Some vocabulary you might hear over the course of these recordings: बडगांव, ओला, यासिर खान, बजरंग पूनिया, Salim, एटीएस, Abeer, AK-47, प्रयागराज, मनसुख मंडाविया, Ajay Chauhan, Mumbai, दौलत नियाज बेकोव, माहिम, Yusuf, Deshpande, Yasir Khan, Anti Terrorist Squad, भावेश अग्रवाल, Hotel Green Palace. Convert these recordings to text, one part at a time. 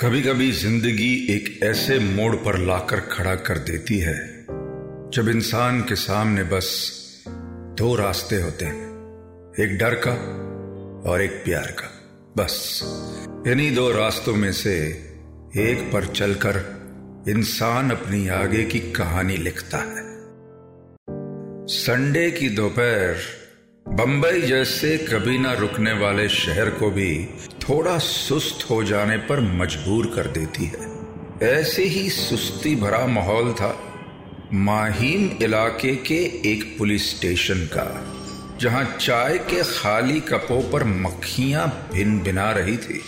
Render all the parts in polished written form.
कभी कभी जिंदगी एक ऐसे मोड़ पर लाकर खड़ा कर देती है जब इंसान के सामने बस दो रास्ते होते हैं, एक डर का और एक प्यार का। बस इन्हीं दो रास्तों में से एक पर चलकर इंसान अपनी आगे की कहानी लिखता है। संडे की दोपहर बंबई जैसे कभी ना रुकने वाले शहर को भी थोड़ा सुस्त हो जाने पर मजबूर कर देती है। ऐसे ही सुस्ती भरा माहौल था माहिम इलाके के एक पुलिस स्टेशन का, जहां चाय के खाली कपों पर मक्खियां भिनभिना रही थी।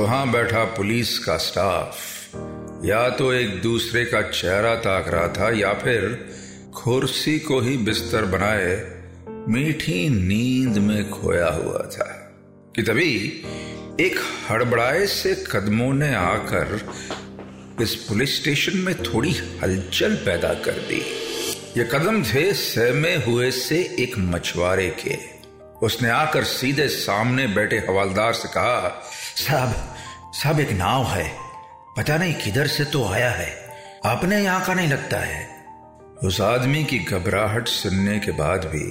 वहां बैठा पुलिस का स्टाफ या तो एक दूसरे का चेहरा ताक रहा था या फिर कुर्सी को ही बिस्तर बनाए मीठी नींद में खोया हुआ था कि तभी एक हड़बड़ाए से कदमों ने आकर इस पुलिस स्टेशन में थोड़ी हलचल पैदा कर दी। ये कदम थे सहमे हुए से एक मछुआरे के। उसने आकर सीधे सामने बैठे हवालदार से कहा, साहब एक नाव है, पता नहीं किधर से तो आया है, आपने यहाँ का नहीं लगता है। उस आदमी की घबराहट सुनने के बाद भी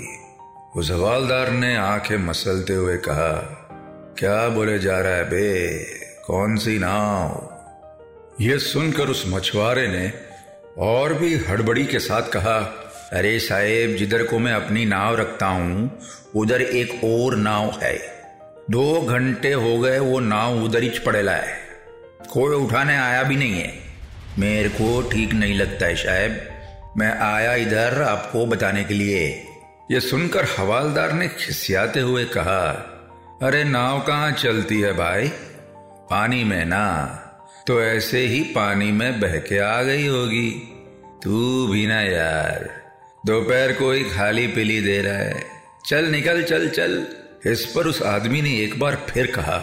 उस हवालदार ने आंखें मसलते हुए कहा, क्या बोले जा रहा है बे, कौन सी नाव। यह सुनकर उस मछुआरे ने और भी हड़बड़ी के साथ कहा, अरे साहेब, जिधर को मैं अपनी नाव रखता हूं उधर एक और नाव है, 2 घंटे हो गए वो नाव उधर ही पड़ेला है, कोई उठाने आया भी नहीं है। मेरे को ठीक नहीं लगता है साहेब, मैं आया इधर आपको बताने के लिए। यह सुनकर हवालदार ने खिसियाते हुए कहा, अरे नाव कहाँ चलती है भाई, पानी में ना, तो ऐसे ही पानी में बह के आ गई होगी। तू भी ना यार, दोपहर को ही खाली पिली दे रहा है, चल निकल, चल चल। इस पर उस आदमी ने एक बार फिर कहा,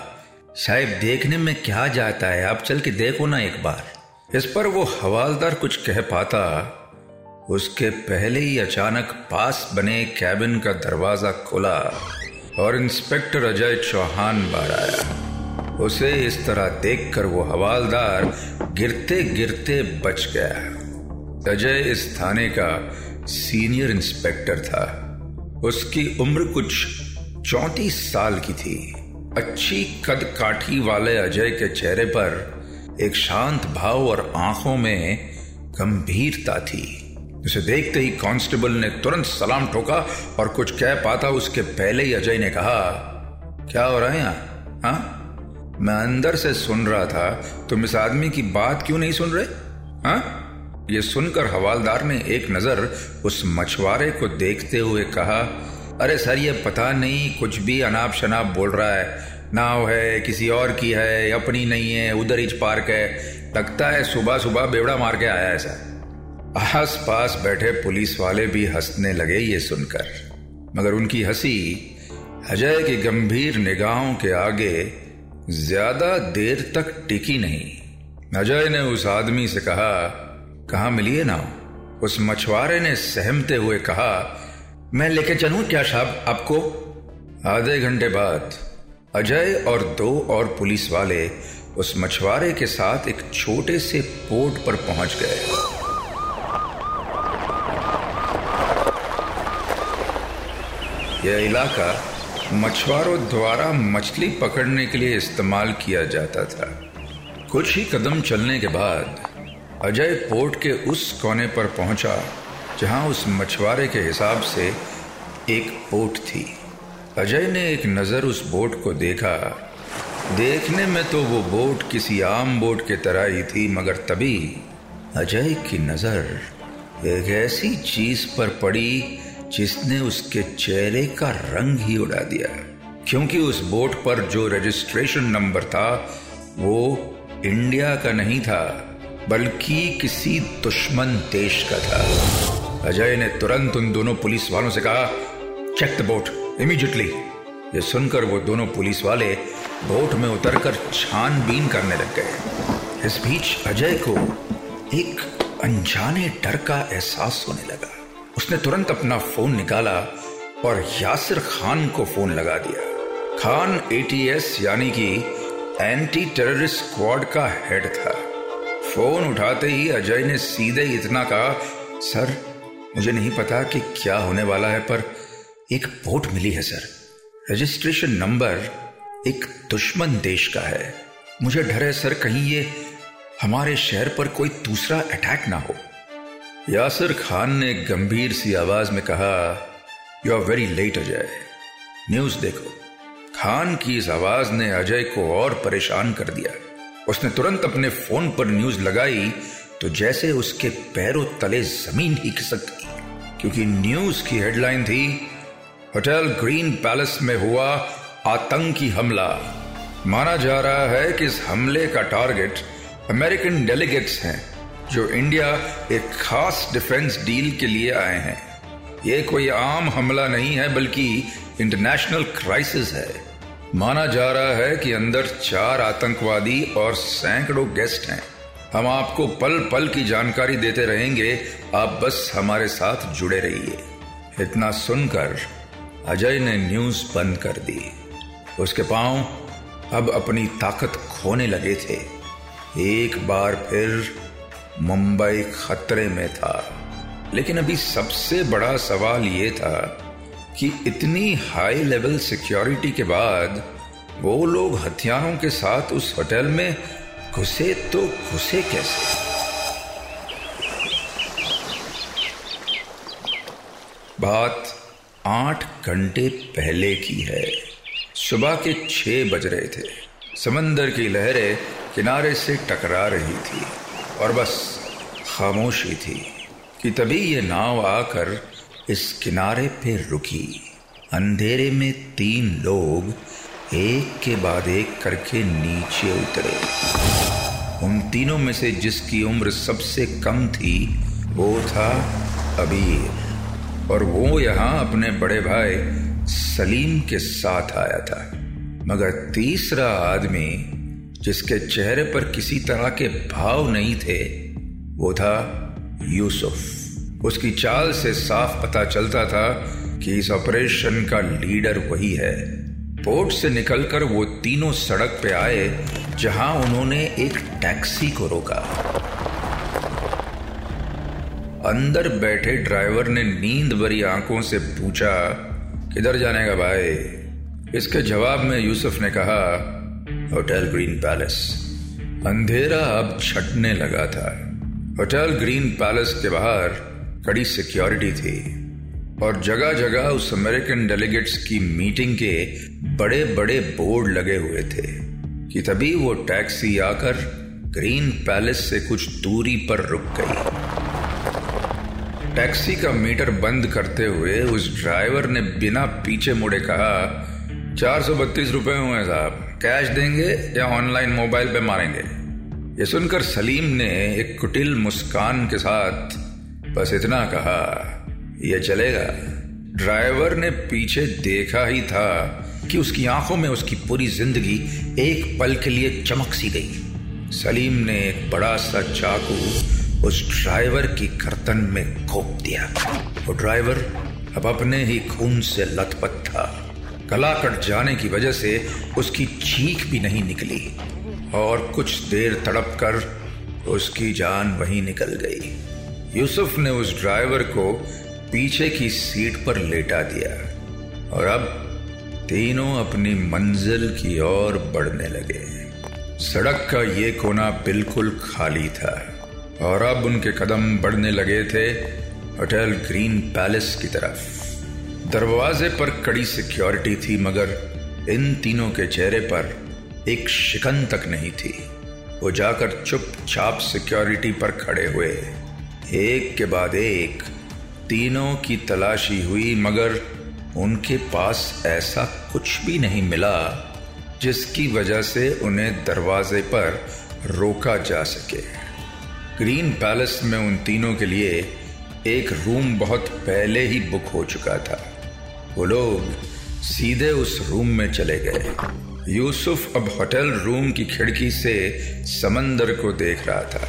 साहब देखने में क्या जाता है, आप चल के देखो ना एक बार। इस पर वो हवालदार कुछ कह पाता उसके पहले ही अचानक पास बने कैबिन का दरवाजा खुला और इंस्पेक्टर अजय चौहान बाहर आया। उसे इस तरह देखकर वो हवालदार गिरते गिरते बच गया। अजय इस थाने का सीनियर इंस्पेक्टर था। उसकी उम्र कुछ 34 साल की थी। अच्छी कद काठी वाले अजय के चेहरे पर एक शांत भाव और आंखों में गंभीरता थी। उसे देखते ही कांस्टेबल ने तुरंत सलाम ठोका और कुछ कह पाता उसके पहले ही अजय ने कहा, क्या हो रहा है यहाँ? हाँ, मैं अंदर से सुन रहा था, तुम इस आदमी की बात क्यों नहीं सुन रहे? हाँ। यह सुनकर हवालदार ने एक नजर उस मछुआरे को देखते हुए कहा, अरे सर, ये पता नहीं कुछ भी अनाप शनाप बोल रहा है, नाव है किसी और की है, अपनी नहीं है, उधर ही पार्क है, लगता है सुबह सुबह बेवड़ा मार के आया है सर। आस पास बैठे पुलिस वाले भी हंसने लगे ये सुनकर, मगर उनकी हंसी अजय की गंभीर निगाहों के आगे ज्यादा देर तक टिकी नहीं। अजय ने उस आदमी से कहा, कहाँ मिली है नाव? उस मछुआरे ने सहमते हुए कहा, मैं लेके चलूं क्या साहब आपको? आधे घंटे बाद अजय और 2 और पुलिस वाले उस मछुआरे के साथ एक छोटे से पोर्ट पर पहुंच गए। यह इलाका मछुआरों द्वारा मछली पकड़ने के लिए इस्तेमाल किया जाता था। कुछ ही कदम चलने के बाद अजय पोर्ट के उस कोने पर पहुंचा जहां उस मछुआरे के हिसाब से एक बोट थी। अजय ने एक नज़र उस बोट को देखा। देखने में तो वो बोट किसी आम बोट के तरह ही थी, मगर तभी अजय की नज़र एक ऐसी चीज़ पर पड़ी जिसने उसके चेहरे का रंग ही उड़ा दिया, क्योंकि उस बोट पर जो रजिस्ट्रेशन नंबर था वो इंडिया का नहीं था बल्कि किसी दुश्मन देश का था। अजय ने तुरंत उन 2 पुलिस वालों से कहा, चेक द बोट इमीडिएटली। ये सुनकर वो 2 पुलिस वाले बोट में उतरकर छानबीन करने लग गए। इस बीच अजय को एक अनजाने डर का एहसास होने लगा। उसने तुरंत अपना फोन निकाला और यासिर खान को फोन लगा दिया। खान एटीएस यानी कि एंटी टेररिस्ट स्क्वाड का हेड था। फोन उठाते ही अजय ने सीधे इतना कहा, सर मुझे नहीं पता कि क्या होने वाला है, पर एक बोट मिली है सर, रजिस्ट्रेशन नंबर एक दुश्मन देश का है। मुझे डर है सर कहीं ये हमारे शहर पर कोई दूसरा अटैक ना हो। यासिर खान ने गंभीर सी आवाज में कहा, you are very late Ajay, news देखो। खान की इस आवाज ने अजय को और परेशान कर दिया। उसने तुरंत अपने फोन पर न्यूज लगाई तो जैसे उसके पैरों तले जमीन ही खिसक गई, क्योंकि न्यूज की हेडलाइन थी, होटल ग्रीन पैलेस में हुआ आतंकी हमला। माना जा रहा है कि इस हमले का टारगेट अमेरिकन डेलीगेट्स हैं जो इंडिया एक खास डिफेंस डील के लिए आए हैं। ये कोई आम हमला नहीं है बल्कि इंटरनेशनल क्राइसिस है। माना जा रहा है कि अंदर 4 आतंकवादी और सैकड़ों गेस्ट हैं। हम आपको पल पल की जानकारी देते रहेंगे, आप बस हमारे साथ जुड़े रहिए। इतना सुनकर अजय ने न्यूज बंद कर दी। उसके पांव अब अपनी ताकत खोने लगे थे। एक बार फिर मुंबई खतरे में था, लेकिन अभी सबसे बड़ा सवाल ये था कि इतनी हाई लेवल सिक्योरिटी के बाद वो लोग हथियारों के साथ उस होटल में घुसे तो घुसे कैसे। बात 8 घंटे पहले की है। सुबह के 6 बज रहे थे। समंदर की लहरें किनारे से टकरा रही थी और बस खामोशी थी कि तभी ये नाव आकर इस किनारे पे रुकी। अंधेरे में 3 लोग एक के बाद एक करके नीचे उतरे। उन तीनों में से जिसकी उम्र सबसे कम थी वो था अबीर, और वो यहाँ अपने बड़े भाई सलीम के साथ आया था। मगर तीसरा आदमी जिसके चेहरे पर किसी तरह के भाव नहीं थे वो था यूसुफ। उसकी चाल से साफ पता चलता था कि इस ऑपरेशन का लीडर वही है। पोर्ट से निकलकर वो तीनों सड़क पे आए जहाँ उन्होंने एक टैक्सी को रोका। अंदर बैठे ड्राइवर ने नींद भरी आंखों से पूछा, किधर जाने का भाई? इसके जवाब में यूसुफ ने कहा, होटल ग्रीन पैलेस। अंधेरा अब छटने लगा था। होटल ग्रीन पैलेस के बाहर कड़ी सिक्योरिटी थी और जगह जगह उस अमेरिकन डेलीगेट्स की मीटिंग के बड़े बड़े बोर्ड लगे हुए थे कि तभी वो टैक्सी आकर ग्रीन पैलेस से कुछ दूरी पर रुक गई। टैक्सी का मीटर बंद करते हुए उस ड्राइवर ने बिना पीछे मुड़े कहा, 432 रुपए हुए साहब, कैश देंगे या ऑनलाइन मोबाइल पे मारेंगे? ये सुनकर सलीम ने एक कुटिल मुस्कान के साथ बस इतना कहा, ये चलेगा। ड्राइवर ने पीछे देखा ही था कि उसकी आंखों में उसकी पूरी जिंदगी एक पल के लिए चमक सी गई। सलीम ने एक बड़ा सा चाकू उस ड्राइवर की गर्दन में घोंप दिया। वो ड्राइवर अब अपने ही खून से लथपथ था। गला कट जाने की वजह से उसकी चीख भी नहीं निकली और कुछ देर तड़प कर उसकी जान वहीं निकल गई। यूसुफ ने उस ड्राइवर को पीछे की सीट पर लेटा दिया और अब तीनों अपनी मंजिल की ओर बढ़ने लगे। सड़क का ये कोना बिल्कुल खाली था और अब उनके कदम बढ़ने लगे थे होटल ग्रीन पैलेस की तरफ। दरवाजे पर कड़ी सिक्योरिटी थी मगर इन तीनों के चेहरे पर एक शिकन तक नहीं थी। वो जाकर चुपचाप सिक्योरिटी पर खड़े हुए। एक के बाद एक तीनों की तलाशी हुई मगर उनके पास ऐसा कुछ भी नहीं मिला जिसकी वजह से उन्हें दरवाजे पर रोका जा सके। ग्रीन पैलेस में उन तीनों के लिए एक रूम बहुत पहले ही बुक हो चुका था। वो लोग सीधे उस रूम में चले गए। यूसुफ अब होटल रूम की खिड़की से समंदर को देख रहा था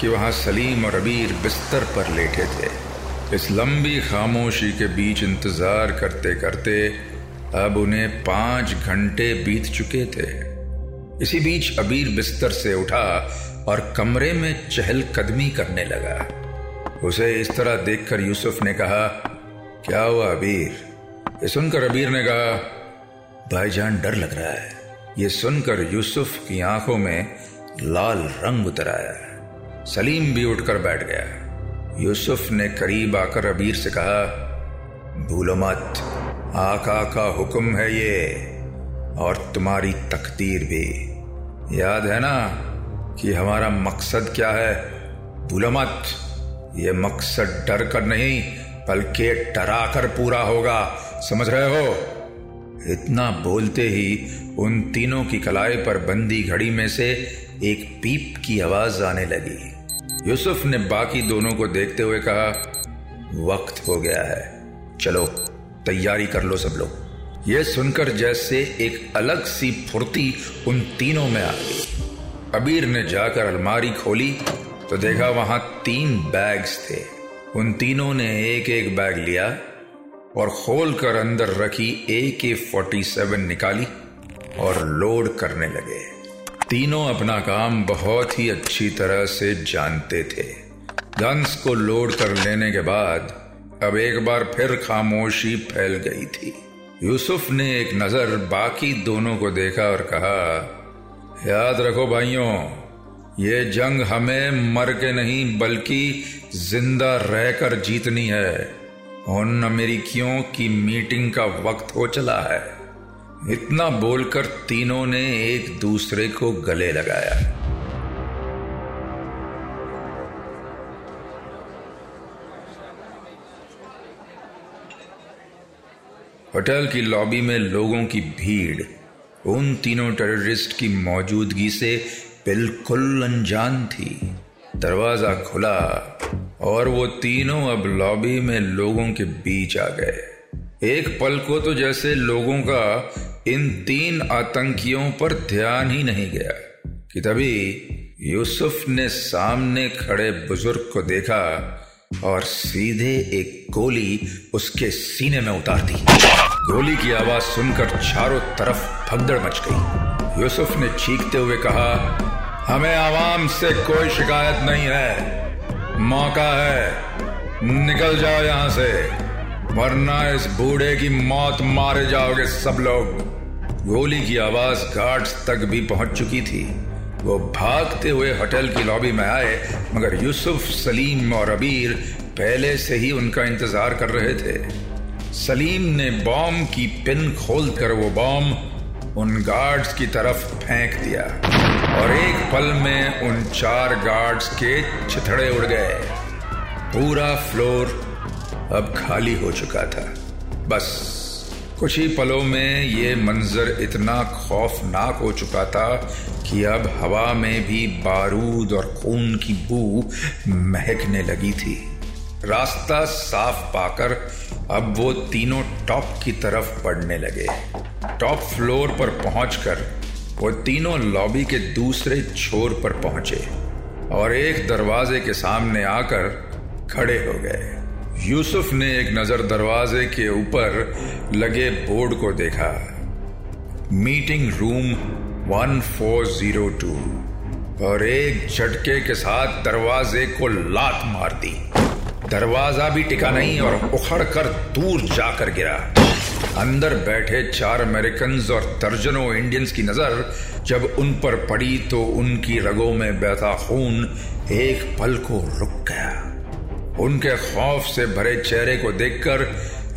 कि वहाँ सलीम और अबीर बिस्तर पर लेटे थे। इस लंबी खामोशी के बीच इंतज़ार करते करते अब उन्हें 5 घंटे बीत चुके थे। इसी बीच अबीर बिस्तर से उठा और कमरे में चहलकदमी करने लगा। उसे इस तरह देखकर यूसुफ ने कहा, क्या हुआ अबीर? ये सुनकर अबीर ने कहा, भाईजान डर लग रहा है। ये सुनकर यूसुफ की आंखों में लाल रंग उतर आया। सलीम भी उठकर बैठ गया। यूसुफ ने करीब आकर अबीर से कहा, भूलो मत, आका का हुक्म है ये और तुम्हारी तकदीर भी। याद है ना कि हमारा मकसद क्या है? भूलो मत, ये मकसद डर कर नहीं बल्कि डरा कर पूरा होगा, समझ रहे हो? इतना बोलते ही उन तीनों की कलाई पर बंदी घड़ी में से एक पीप की आवाज आने लगी। यूसुफ ने बाकी दोनों को देखते हुए कहा, वक्त हो गया है, चलो तैयारी कर लो सब लोग। यह सुनकर जैसे एक अलग सी फुर्ती उन तीनों में आ गई। अबीर ने जाकर अलमारी खोली तो देखा वहां 3 बैग्स थे। उन तीनों ने एक एक बैग लिया और खोलकर अंदर रखी AK-47 निकाली और लोड करने लगे। तीनों अपना काम बहुत ही अच्छी तरह से जानते थे। गन्स को लोड कर लेने के बाद अब एक बार फिर खामोशी फैल गई थी। यूसुफ ने एक नजर बाकी दोनों को देखा और कहा, याद रखो भाइयों, ये जंग हमें मर के नहीं बल्कि जिंदा रहकर जीतनी है। उन अमेरिकियों की मीटिंग का वक्त हो चला है। इतना बोलकर तीनों ने एक दूसरे को गले लगाया। होटल की लॉबी में लोगों की भीड़ उन तीनों टेररिस्ट की मौजूदगी से बिल्कुल अनजान थी। दरवाजा खुला और वो तीनों अब लॉबी में लोगों के बीच आ गए। एक पल को तो जैसे लोगों का इन 3 आतंकियों पर ध्यान ही नहीं गया कि तभी यूसुफ ने सामने खड़े बुजुर्ग को देखा और सीधे एक गोली उसके सीने में उतार दी। गोली की आवाज सुनकर चारों तरफ भगदड़ मच गई। यूसुफ ने चीखते हुए कहा, हमें आवाम से कोई शिकायत नहीं है, मौका है, निकल जाओ यहां से वरना इस बूढ़े की मौत मारे जाओगे सब लोग। गोली की आवाज गार्ड्स तक भी पहुंच चुकी थी। वो भागते हुए होटल की लॉबी में आए मगर यूसुफ, सलीम और अबीर पहले से ही उनका इंतजार कर रहे थे। सलीम ने बॉम्ब की पिन खोलकर वो बॉम्ब उन गार्ड्स की तरफ फेंक दिया और एक पल में उन 4 गार्ड्स के चिथड़े उड़ गए। पूरा फ्लोर अब खाली हो चुका था। बस कुछ ही पलों में ये मंजर इतना खौफनाक हो चुका था कि अब हवा में भी बारूद और खून की बू महकने लगी थी। रास्ता साफ पाकर अब वो तीनों टॉप की तरफ बढ़ने लगे। टॉप फ्लोर पर पहुंचकर वो तीनों लॉबी के दूसरे छोर पर पहुंचे और एक दरवाजे के सामने आकर खड़े हो गए। यूसुफ ने एक नजर दरवाजे के ऊपर लगे बोर्ड को देखा, मीटिंग रूम 1402, और एक झटके के साथ दरवाजे को लात मार दी। दरवाजा भी टिका नहीं और उखड़ कर दूर जाकर गिरा। अंदर बैठे 4 अमेरिकन्स और दर्जनों इंडियंस की नजर जब उन पर पड़ी तो उनकी रगों में बहता खून एक पल को रुक गया। उनके खौफ से भरे चेहरे को देखकर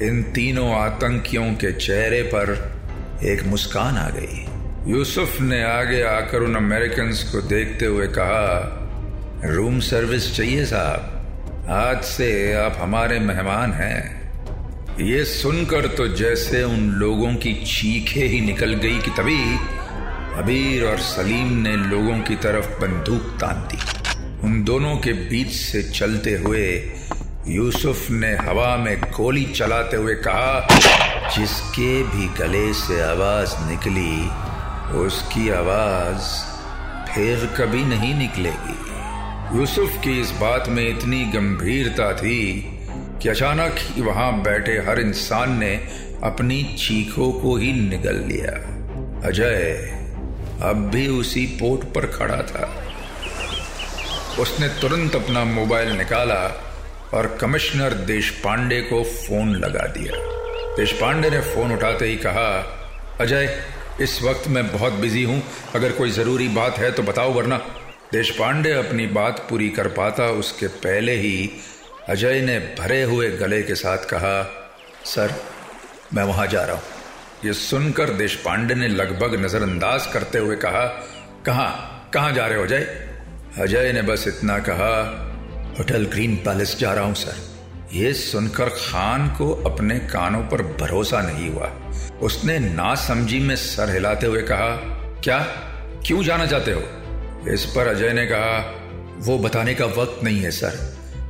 इन तीनों आतंकियों के चेहरे पर एक मुस्कान आ गई। यूसुफ ने आगे आकर उन अमेरिकन्स को देखते हुए कहा, रूम सर्विस चाहिए साहब, आज से आप हमारे मेहमान हैं। ये सुनकर तो जैसे उन लोगों की चीखें ही निकल गई कि तभी अबीर और सलीम ने लोगों की तरफ बंदूक तान दी। उन दोनों के बीच से चलते हुए यूसुफ ने हवा में गोली चलाते हुए कहा, जिसके भी गले से आवाज निकली उसकी आवाज फिर कभी नहीं निकलेगी। यूसुफ की इस बात में इतनी गंभीरता थी कि अचानक ही वहां बैठे हर इंसान ने अपनी चीखों को ही निगल लिया। अजय अब भी उसी पोर्ट पर खड़ा था। उसने तुरंत अपना मोबाइल निकाला और कमिश्नर देशपांडे को फोन लगा दिया। देशपांडे ने फोन उठाते ही कहा, अजय इस वक्त मैं बहुत बिजी हूं, अगर कोई ज़रूरी बात है तो बताओ वरना। देशपांडे अपनी बात पूरी कर पाता उसके पहले ही अजय ने भरे हुए गले के साथ कहा, सर मैं वहां जा रहा हूं। यह सुनकर देशपांडे ने लगभग नजरअंदाज करते हुए कहा, कहां जा रहे हो अजय? अजय ने बस इतना कहा, होटल ग्रीन पैलेस जा रहा हूं सर। यह सुनकर खान को अपने कानों पर भरोसा नहीं हुआ। उसने नासमझी में सर हिलाते हुए कहा, क्या क्यों जाना चाहते हो? इस पर अजय ने कहा, वो बताने का वक्त नहीं है सर,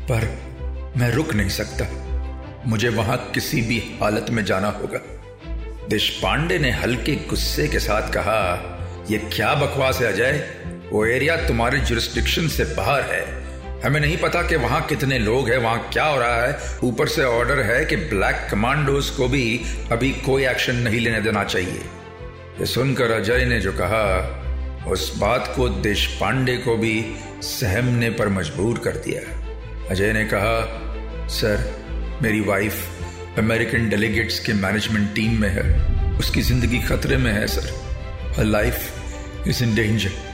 पर मैं रुक नहीं सकता, मुझे वहां किसी भी हालत में जाना होगा। देशपांडे ने हल्के गुस्से के साथ कहा, यह क्या बकवास है अजय, वो एरिया तुम्हारे जुरिस्डिक्शन से बाहर है, हमें नहीं पता कि वहां कितने लोग हैं, वहां क्या हो रहा है, ऊपर से ऑर्डर है कि ब्लैक कमांडोज को भी अभी कोई एक्शन नहीं लेने देना चाहिए। यह सुनकर अजय ने जो कहा उस बात को देशपांडे को भी सहमने पर मजबूर कर दिया। अजय ने कहा, सर मेरी वाइफ अमेरिकन डेलीगेट्स के मैनेजमेंट टीम में है, उसकी जिंदगी खतरे में है sir, her life is in danger.